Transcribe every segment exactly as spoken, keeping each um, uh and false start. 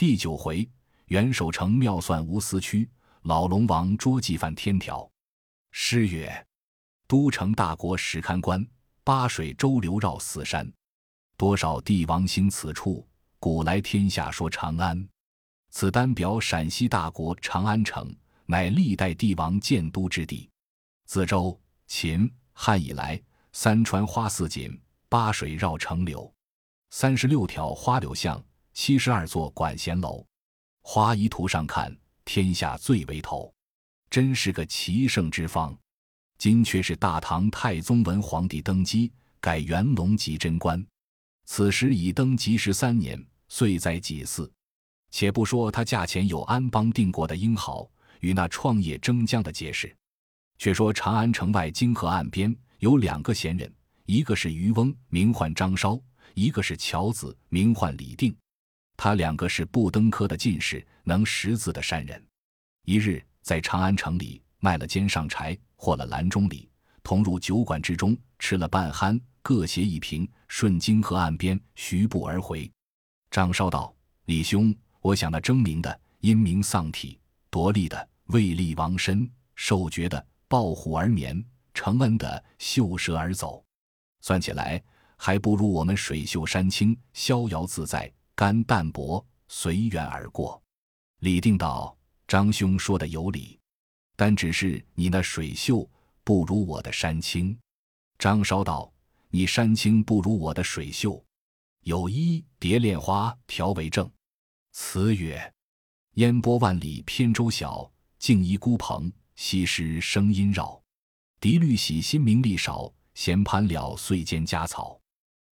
第九回，袁守诚妙算无私曲，老龙王捉鸡犯天条。诗曰：都城大国石堪关，八水周流绕四山。多少帝王兴此处，古来天下说长安。此单表陕西大国长安城，乃历代帝王建都之地。自周、秦、汉以来，三川花似锦，八水绕城流。三十六条花柳巷，七十二座管弦楼，花夷图上看，天下最为头，真是个奇胜之方。今却是大唐太宗文皇帝登基，改元隆及贞观，此时已登基十三年，岁在己巳。且不说他驾前有安邦定国的英豪与那创业争江的结识，却说长安城外泾河岸边有两个贤人，一个是渔翁，名唤张稍，一个是樵子，名唤李定。他两个是不登科的进士，能识字的善人。一日在长安城里卖了肩上柴，获了篮中礼，同入酒馆之中，吃了半酣，各携一瓶，顺泾河岸边徐步而回。张稍道：李兄，我想那争名的因名丧体，夺利的为利亡身，受爵的抱虎而眠，承恩的嗅舌而走，算起来还不如我们水秀山清，逍遥自在，甘淡泊，随缘而过。李定道：张兄说的有理，但只是你那水秀不如我的山清。张稍道：你山清不如我的水秀，有一蝶恋花条为证。词曰：烟波万里扁舟小，静依孤蓬，西施声音绕。荻绿喜新名利少，闲攀了碎间家草。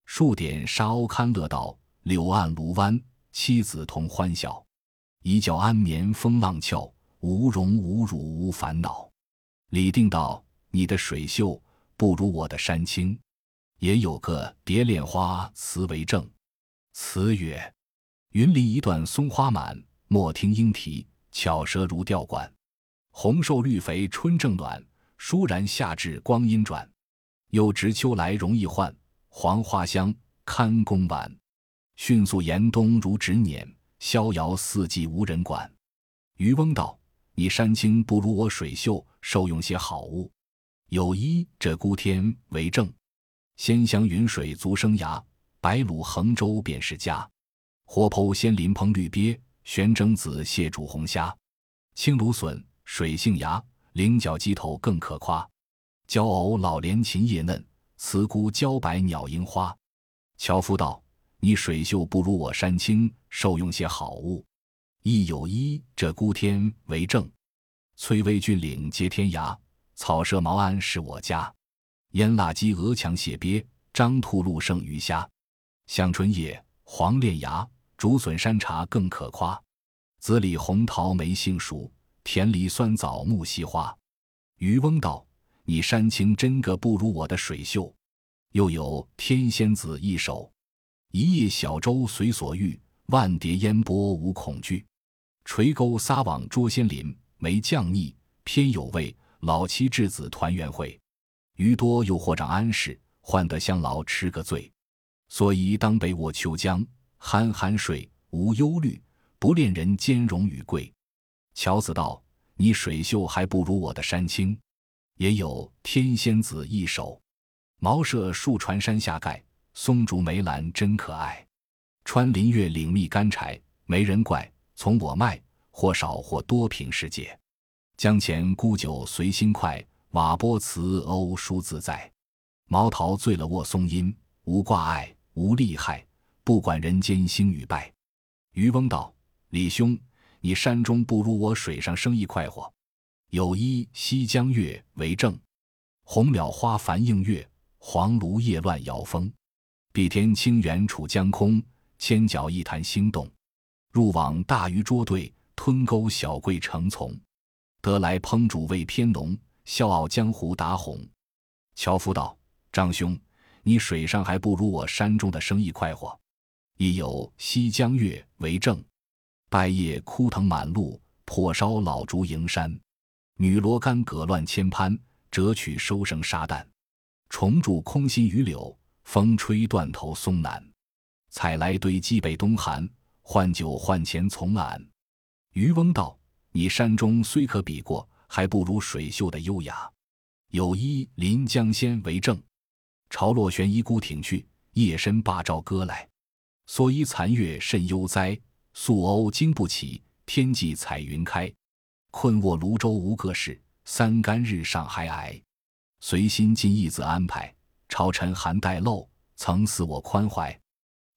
数点沙鸥堪乐道，柳岸卢湾，妻子同欢笑。一觉安眠风浪俏，无荣无辱无烦恼。李定道：你的水秀不如我的山清，也有个蝶恋花词为证。词曰：云林一段松花满，莫听莺啼，巧舌如调管。红瘦绿肥春正暖，倏然夏至光阴转。又值秋来容易换，黄花香堪供晚。迅速严冬如执碾，逍遥四季无人管。渔翁道：你山清不如我水秀，受用些好物。有依这孤天为证。仙乡云水足生涯，白鹭横舟便是家。活剖仙林烹绿鳖，玄蒸子蟹煮红虾。青芦笋水性芽，菱角鸡头更可夸。娇藕老莲芹叶嫩，茨菇茭白鸟樱花。樵夫道：你水秀不如我山清，受用些好物。亦有依这孤天为证。崔微峻岭接天涯，草舍茅庵是我家。腌腊鸡鹅强蟹鳖，张兔鹿胜鱼虾。香椿叶黄练芽，竹笋山茶更可夸。紫李红桃梅杏熟，田梨酸枣木樨花。渔翁道：你山清真个不如我的水秀。又有天仙子一首。一叶小舟随所欲，万叠烟波无恐惧。垂钩撒网捉仙林，梅降逆偏有味，老妻稚子团圆会。鱼多又获长安市，换得香劳吃个醉。所以当北我秋江，憨憨水无忧虑，不恋人兼容与贵。樵子道：你水秀还不如我的山清，也有天仙子一首。茅舍数船山下盖，松竹梅兰真可爱。穿林越岭觅干柴，没人怪，从我卖，或少或多凭世界。江前沽酒随心快，瓦钵辞欧舒自在。茅桃醉了卧松阴，无挂碍，无利害，不管人间兴与败。渔翁道：李兄，你山中不如我水上生意快活。有依西江月为证。红蓼花繁映月，黄芦叶乱摇风。碧天清圆处江空，千角一潭心动。入网大鱼捉对，吞钩小桂成丛。得来烹煮味偏浓，笑傲江湖达红。樵夫道：张兄，你水上还不如我山中的生意快活。亦有西江月为证。败叶枯藤满路，破烧老竹迎山。女罗杆葛乱千攀，折取收生沙旦。重铸空心榆柳，风吹断头松南。采来堆积北冬寒，换酒换钱从满。”渔翁道：“你山中虽可比过，还不如水秀的优雅。有一临江仙为证：潮落悬衣孤挺去，夜深罢照歌来。蓑衣残月甚悠哉，素瓯经不起，天际彩云开。困卧泸州无个事，三竿日上还挨。随心尽意自安排，朝臣寒带漏，曾似我宽怀。”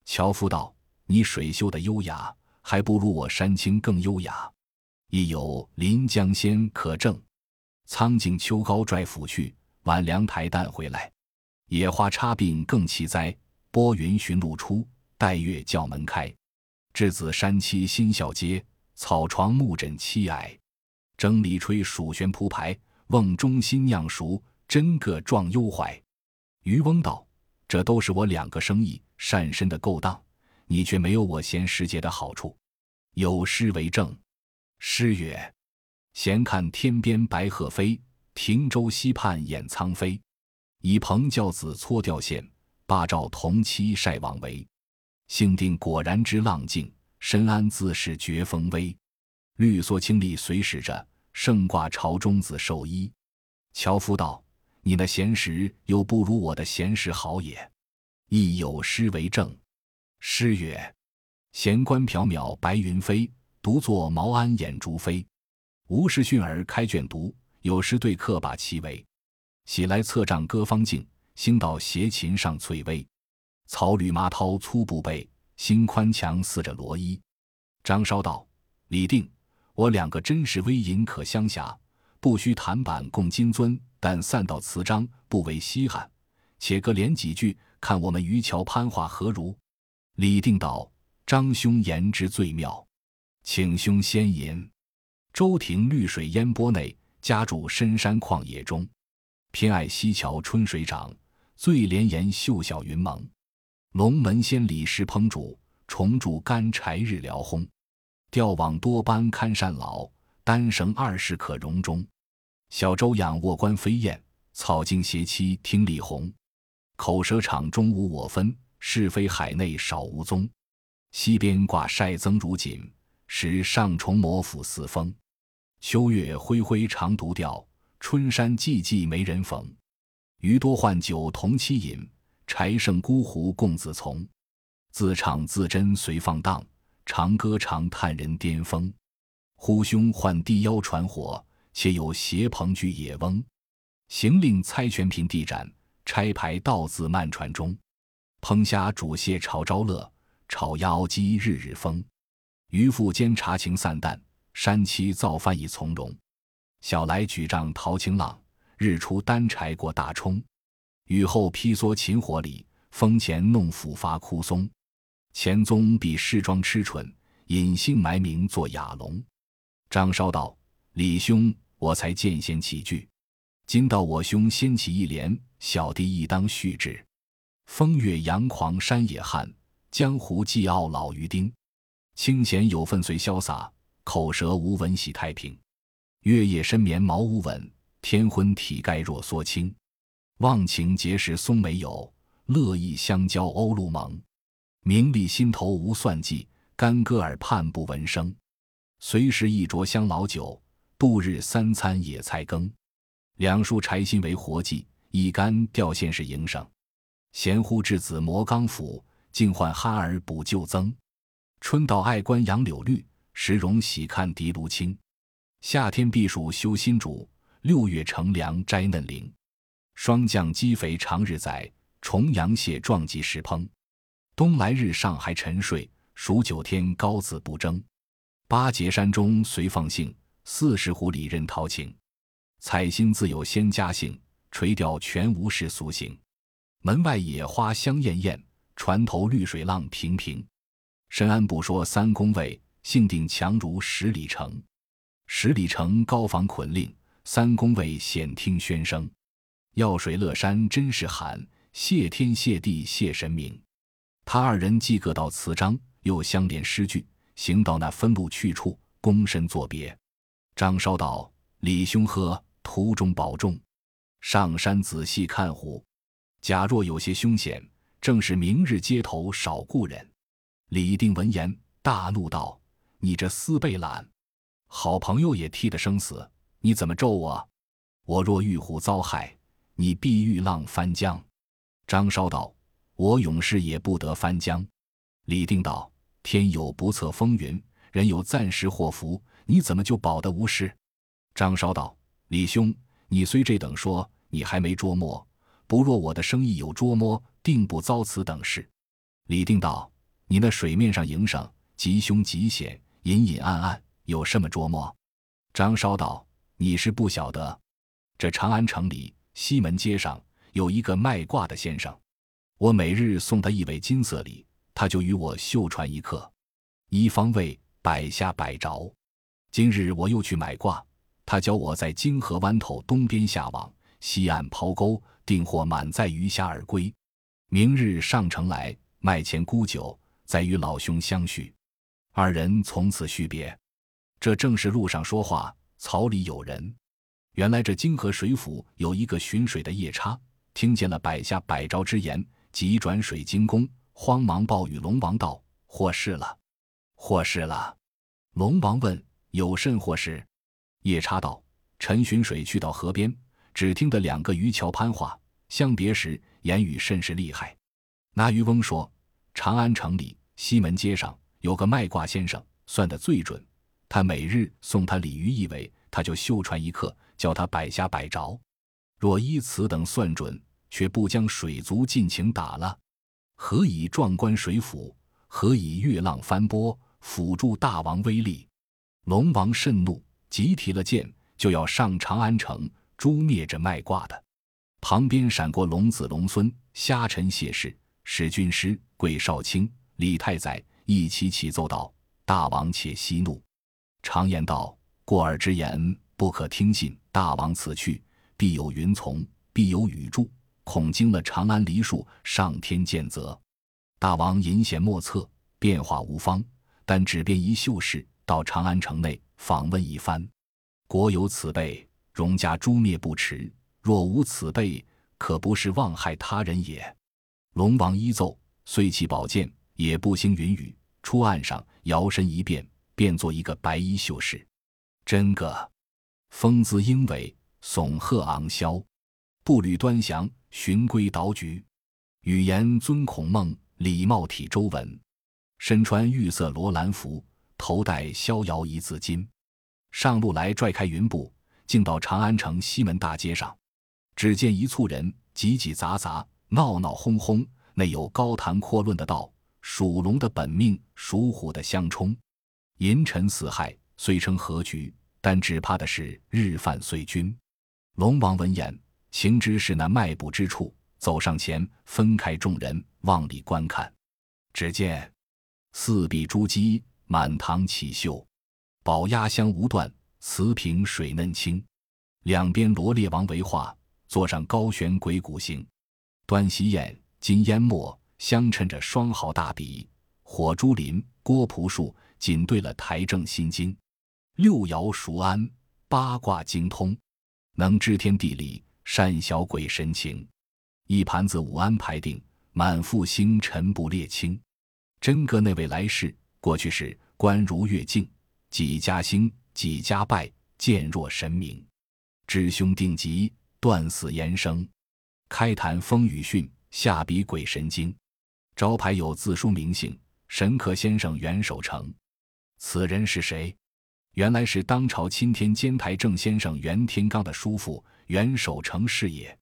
樵夫道：“你水秀的优雅，还不如我山清更优雅。亦有临江仙可证：苍井秋高拽斧去，晚凉台淡回来。野花插鬓更奇哉，拨云寻路出，带月叫门开。稚子山栖新小阶，草床木枕栖矮。蒸梨吹蜀旋蒲排，瓮中新酿熟，真个壮幽怀。”渔翁道：“这都是我两个生意善深的勾当，你却没有我闲时节的好处。有诗为证：诗曰：闲看天边白鹤飞，停舟西畔掩苍飞。以蓬教子搓钓线，罢照同期晒网围。性定果然知浪静，深谙自是绝风微。绿蓑青笠随使着，胜挂朝中子寿衣。”樵夫道：“你的闲时又不如我的闲时好也。”亦有诗为证：诗曰：闲观缥缈白云飞，独坐茅庵掩烛飞。无事训儿开卷读，有时对客把棋围。喜来策杖歌方静，兴到斜琴上翠微。草履麻绦粗不备，心宽强似着罗衣。张稍道：“李定，我两个真是微隐可相狎，不须弹板共金樽，但散到词章，不为稀罕。且各联几句，看我们渔樵攀话何如？”李定道：“张兄言之最妙，请兄先吟。舟亭绿水烟波内，家住深山旷野中。偏爱西樵春水涨，醉莲岩秀晓云蒙。龙门仙李石烹煮，重煮干柴日辽烘。钓网多般堪善老，单绳二十可容中。小舟仰卧观飞雁，草径斜栖听李鸿。口舌场中无我分，是非海内少无踪。西边挂晒增如锦，时上重磨抚四风。秋月恢恢长独钓，春山寂寂没人逢。余多换酒同期饮，柴剩孤壶共自从。自唱自斟随放荡，长歌长叹人巅峰。呼兄唤地妖传火，且有斜蓬居野翁。行令猜拳凭地展，拆牌道字漫船中。烹虾煮蟹朝朝乐，炒腰鸡日日丰。渔父兼茶情散淡，山妻造饭已从容。小来举杖淘晴朗，日出担柴过大冲。雨后披蓑擒火里，风前弄斧伐枯松。钱宗比世庄痴蠢，隐姓埋名做哑龙。张稍道：“李兄，我才见贤起句，今到我兄先起一联，小弟亦当续之。风月扬狂山野汉，江湖寄傲老鱼丁。清闲有分随潇洒，口舌无闻喜太平。月夜深眠毛无稳，天昏体盖若缩青。忘情结识松梅友，乐意相交鸥鹭盟。名利心头无算计，干戈耳畔不闻声。随时一酌香老酒，度日三餐野菜羹。两束柴薪为活计，一竿钓线是营生。闲呼稚子磨钢斧，尽唤憨儿补旧增。春到爱观杨柳绿，时容喜看荻芦青。夏天避暑修新竹，六月乘凉摘嫩菱。霜降鸡肥长日载，重阳蟹壮及时烹。冬来日上还沉睡，数九天高子不争。八节山中随放兴，四十湖里任陶情。采薪自有仙家兴，垂钓全无世俗行。门外野花香艳艳，船头绿水浪平平。深谙不说三公位，性定强如十里城。十里城高房捆令，三公位险听喧声。药水乐山真是喊，谢天谢地谢神明。他二人既各到词章，又相连诗句，行到那分路去处，躬身作别。张稍道：“李兄喝，途中保重。上山仔细看护，假若有些凶险，正是明日街头少故人。”李定闻言，大怒道：“你这四倍懒，好朋友也替得生死，你怎么咒我？我若遇虎遭害，你必遇浪翻江。”张稍道：“我永世也不得翻江。”李定道：“天有不测风云，人有暂时祸福，你怎么就保得无事？”张稍道：“李兄，你虽这等说，你还没捉摸，不若我的生意有捉摸，定不遭此等事。”李定道：“你那水面上营生，极凶极险，隐隐暗暗，有什么捉摸？”张稍道：“你是不晓得，这长安城里西门街上有一个卖卦的先生，我每日送他一尾金色礼，他就与我绣船一刻，一方位百下百着。今日我又去买卦，他教我在泾河湾头东边下网，西岸抛钩，定获满载鱼虾而归。明日上城来卖钱沽酒，再与老兄相续。”二人从此续别。这正是路上说话，草里有人。原来这泾河水府有一个巡水的夜叉，听见了百下百着之言，急转水晶宫，慌忙报与龙王道：“祸事了，祸事了！”龙王问：“有甚祸事？”夜叉道：“陈巡水去到河边，只听得两个渔樵攀话，相别时言语甚是厉害。那渔翁说，长安城里西门街上有个卖卦先生，算得最准，他每日送他鲤鱼一尾，他就绣船一刻，教他百下百着。若依此等算准，却不将水族尽情打了，何以壮观水府？何以越浪翻波，辅助大王威力？”龙王甚怒，急提了剑，就要上长安城诛灭着卖卦的。旁边闪过龙子龙孙、虾臣谢氏、史军师、桂少卿、李太宰，一起起奏道：“大王且息怒。常言道，过耳之言不可听信。大王此去，必有云从，必有雨助，恐惊了长安黎庶，上天见责。大王隐险莫测，变化无方，但只便一秀士到长安城内访问一番。国有此辈，容家诛灭不迟，若无此辈，可不是妄害他人也。”龙王依奏，虽其宝剑，也不兴云雨，出岸上摇身一变，变作一个白衣秀士，真个风姿英伟，耸鹤昂霄，步履端详，循规蹈矩，语言尊孔孟，礼貌体周文，身穿玉色罗兰服，头戴逍遥一字巾，上路来拽开云步，竟到长安城西门大街上。只见一簇人挤挤杂杂，闹闹哄哄，内有高谈阔论的道：“属龙的本命，属虎的相冲，寅辰巳亥虽称和局，但只怕的是日犯岁君。”龙王闻言，情知是那迈步之处，走上前，分开众人，往里观看。只见四壁珠玑，满堂绮绣，宝压香无断，瓷瓶水嫩清，两边罗列王为画，座上高悬鬼谷星，端席宴金烟墨相衬着双毫大笔，火珠林郭璞树紧对了台正心经，六爻熟谙，八卦精通，能知天地理，善晓鬼神情。一盘子五安排定，满腹星辰不列清。真个那位来世过去是观如月镜，几家兴几家败，见若神明。知凶定吉，断死延生，开坛风雨训，下笔鬼神经。招牌有自书名姓：神客先生袁守诚。此人是谁？原来是当朝钦天监台正先生袁天罡的叔父袁守诚是也。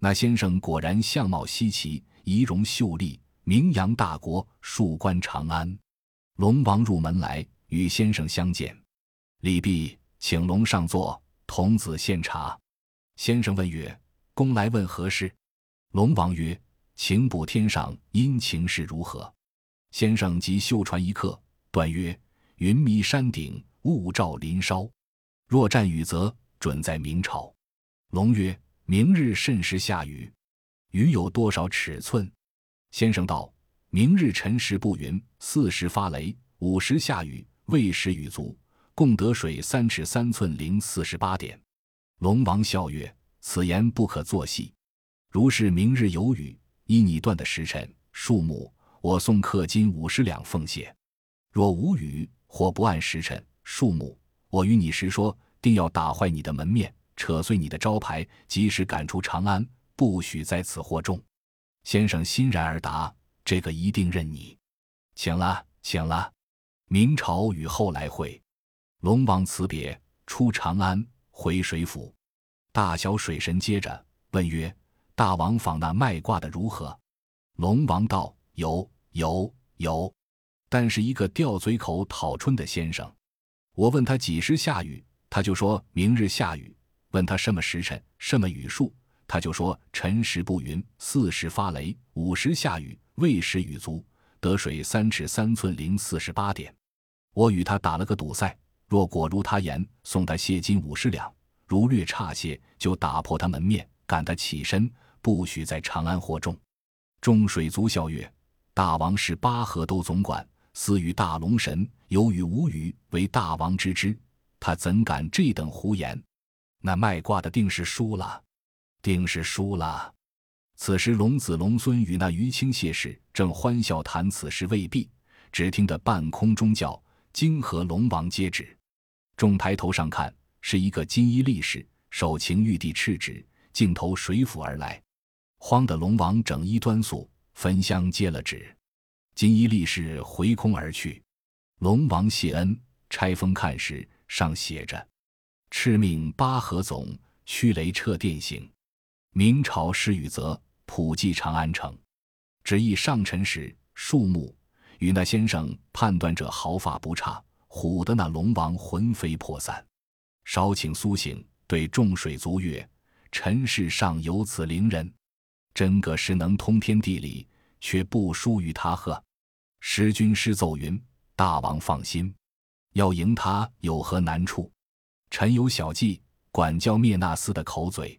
那先生果然相貌稀奇，仪容秀丽，名扬大国，戍关长安。龙王入门来与先生相见，李弼请龙上座，童子献茶。先生问曰：“公来问何事？”龙王曰：“请卜天上阴晴是如何？”先生即秀传一刻，短曰：“云迷山顶，雾罩林梢，若战雨则准在明朝。”龙曰：“明日甚时下雨？雨有多少尺寸？”先生道：“明日辰时布云，巳时发雷，午时下雨，未时雨足，共得水三尺三寸零四十八点。”龙王笑曰：“此言不可作戏。如是明日有雨，依你断的时辰数目，我送客金五十两奉谢。若无语或不按时辰数目，我与你实说，定要打坏你的门面，扯碎你的招牌，及时赶出长安，不许在此惑众。”先生欣然而答：“这个一定任你。”请了，请了。明朝与后来会，龙王辞别，出长安，回水府。大小水神接着问曰：“大王访那卖卦的如何？”龙王道：“有，有，有。但是一个吊嘴口讨春的先生，我问他几时下雨，他就说明日下雨；问他什么时辰，什么雨数，他就说辰时不云，巳时发雷，午时下雨，未时雨足，得水三尺三寸零四十八点。我与他打了个赌赛，若果如他言，送他谢金五十两；如略差些，就打破他门面，赶他起身，不许在长安惑众。”众水族笑曰：“大王是八河都总管，私与大龙神，有与无语，为大王之知，他怎敢这等胡言？”那卖卦的定是输了，定是输了。此时龙子龙孙与那于清谢氏正欢笑谈此事未毕，只听得半空中叫：“泾河龙王接旨！”众抬头上看，是一个金衣力士，手擎玉帝敕旨，径投水府而来。慌的龙王整衣端肃，焚香接了旨。金衣力士回空而去。龙王谢恩，拆封看时，上写着：“敕命八河总驱雷掣电行。明朝施雨泽普济长安城。旨意上陈时数目，与那先生判断者毫发不差，唬得那龙王魂飞魄散。少请苏醒，对众水族曰：‘臣世上有此伶人，真个是能通天地理，却不输于他呵。’时君师奏云：‘大王放心，要赢他有何难处？臣有小计，管教灭那厮的口嘴。’”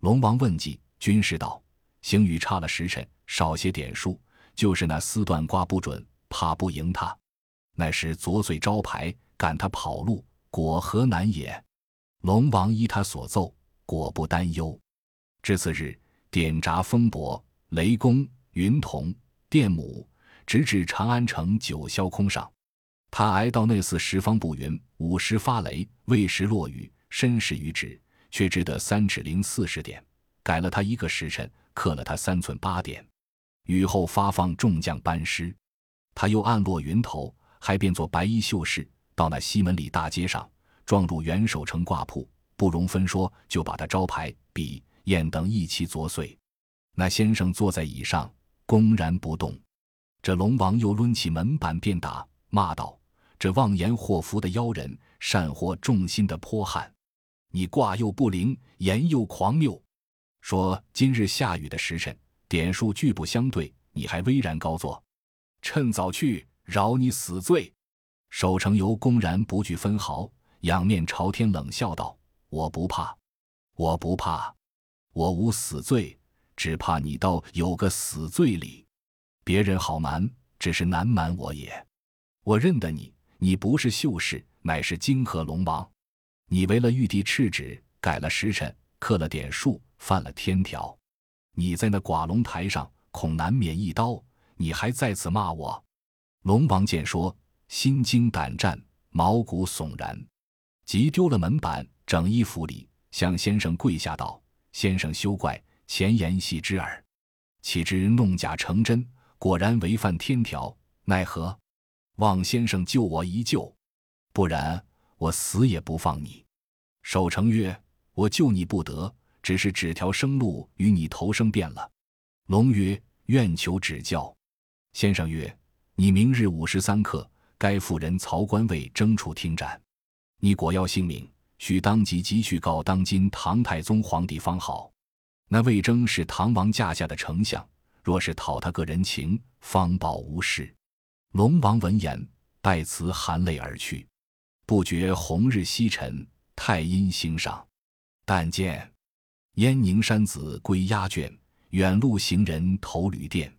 龙王问计，军师道：“行雨差了时辰，少些点数，就是那厮断卦不准，怕不赢他。那时左嘴招牌，赶他跑路，果何难也？”龙王依他所奏，果不担忧。至次日，点闸风伯、雷公、云童、电母，直至长安城九霄空上。他挨到那四十方不云，午时发雷，未时落雨，申时雨止，却只得三尺零四十点，改了他一个时辰，刻了他三寸八点。雨后发放众将班师。他又暗落云头，还变作白衣秀士，到那西门里大街上，撞入袁守诚挂铺，不容分说，就把他招牌、笔、砚等一齐啄碎。那先生坐在椅上，公然不动。这龙王又抡起门板便打，骂道：“这妄言祸福的妖人，善惑众心的泼汉！你卦又不灵，言又狂谬，说今日下雨的时辰，点数俱不相对，你还巍然高坐。趁早去，饶你死罪！”守城游公然不惧分毫，仰面朝天冷笑道：“我不怕，我不怕，我无死罪，只怕你倒有个死罪理。别人好瞒，只是难瞒我也。我认得你，你不是秀士，乃是泾河龙王。你违了玉帝敕旨，改了时辰，刻了点数，犯了天条。你在那寡龙台上，恐难免一刀，你还在此骂我。”龙王见说，心惊胆战，毛骨悚然，急丢了门板，整衣服里，向先生跪下道：“先生休怪，前言戏之耳，岂知弄假成真，果然违犯天条，奈何？望先生救我一救，不然我死也不放你。”守城曰：“我救你不得，只是指条生路与你投生便了。”龙曰：“愿求指教。”先生曰：“你明日午时三刻，该妇人曹官卫征处听斩。你果要性命，须当即即去告当今唐太宗皇帝方好。那魏征是唐王驾下的丞相，若是讨他个人情，方保无事。”龙王闻言，拜辞含泪而去。不觉红日西沉，太阴星上。但见燕宁山子归鸦倦，远路行人投旅店。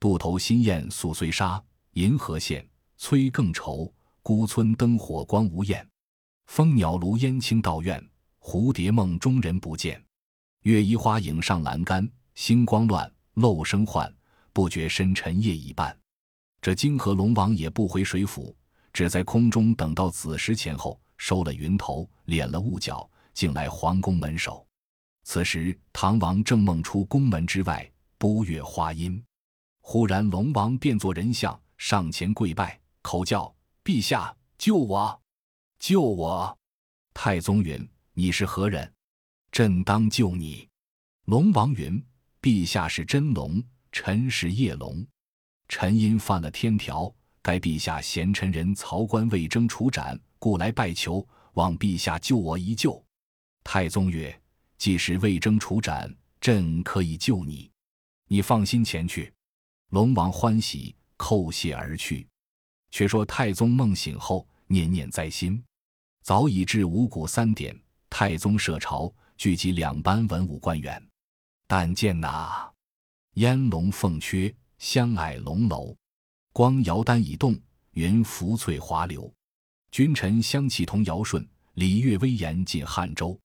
渡头新雁宿虽沙，银河县崔更愁。孤村灯火光无厌，蜂鸟炉烟青道院。蝴蝶梦中人不见，月移花影上栏杆。星光乱，漏声唤，不觉深沉夜已半。这泾河龙王也不回水府，只在空中等到子时前后，收了云头，敛了雾角，竟来皇宫门首。此时唐王正梦出宫门之外，拨月花阴，忽然龙王变作人相，上前跪拜，口叫：陛下，救我，救我！太宗云：你是何人？朕当救你。龙王云：陛下是真龙，臣是夜龙，臣因犯了天条，待陛下嫌臣人曹官魏征处斩，故来拜求，望陛下救我一救。太宗曰：既是魏征处斩，朕可以救你，你放心前去。龙王欢喜，叩谢而去。却说太宗梦醒后，念念在心，早已至五谷三点。太宗设朝，聚集两班文武官员，但见哪烟笼凤阙，香霭龙楼，光摇丹已动，云浮翠华流，君臣相气同尧舜，礼乐威严尽汉周。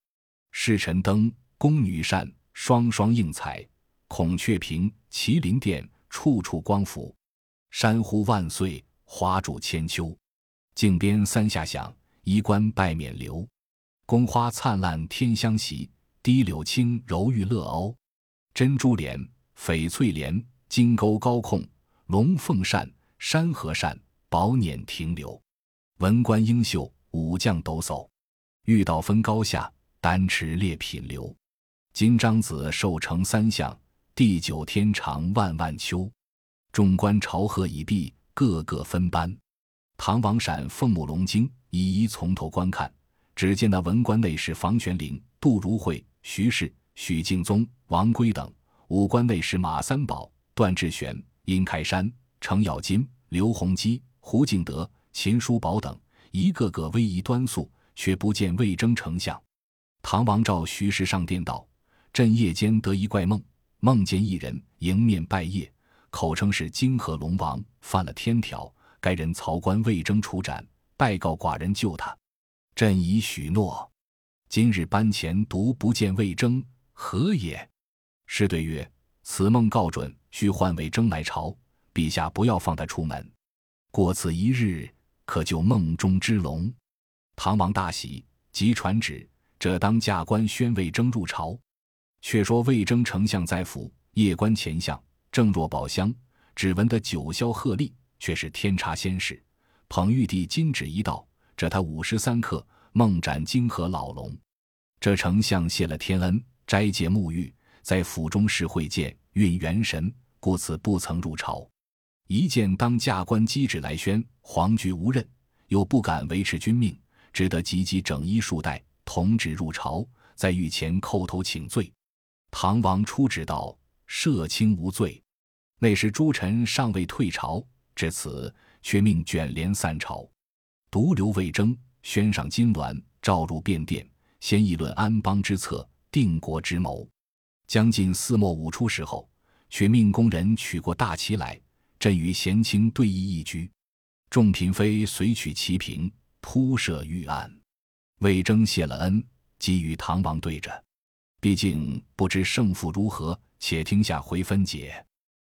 侍臣登，宫女扇，双双映彩，孔雀屏，麒麟殿，处处光福。山呼万岁，花柱千秋，镜边三下响，衣冠拜冕旒。宫花灿烂天香袭，滴柳青柔玉乐讴。珍珠帘，翡翠帘，金钩高控，龙凤扇，山河扇，宝辇停流。文官英秀，武将抖擞，玉道分高下，丹池列品流。金章子寿承三相，地久天长万万秋。众官朝贺已毕，各个分班。唐王闪凤目龙睛，一一从头观看，只见那文官内侍房玄龄、杜如晦、徐氏、许敬宗、王圭等；武官内侍马三宝、段志玄、殷开山、程咬金、刘洪基、胡敬德、秦叔宝等，一个个威仪端肃，却不见魏征丞相。唐王召徐氏上殿道：朕夜间得一怪梦，梦见一人迎面拜谒，口称是泾河龙王，犯了天条，该人曹官魏征处斩，拜告寡人救他。朕已许诺，今日班前独不见魏征，何也？侍对曰：此梦告准，须唤魏征来朝，陛下不要放他出门。过此一日，可救梦中之龙。唐王大喜，即传旨，这当驾官宣魏征入朝。却说魏征丞相在府，夜观前相，正若宝箱，只闻得九霄鹤唳，却是天差仙使捧玉帝金旨一道，这他午时三刻，梦斩泾河老龙。这丞相谢了天恩，斋戒沐浴，在府中侍会见运元神，故此不曾入朝。一见当驾官机旨来宣，惶惧无任，又不敢维持君命，只得急急整衣束带，同旨入朝，在御前叩头请罪。唐王出旨道：赦卿无罪。那时诸臣尚未退朝，至此却命卷帘散朝，独留魏征，宣赏金銮，召入便殿，先议论安邦之策，定国之谋。将近四末五初时候，却命工人取过大旗来，朕与贤卿对弈一局。众嫔妃随取旗屏，铺设御案。魏征谢了恩，即与唐王对着，毕竟不知胜负如何，且听下回分解。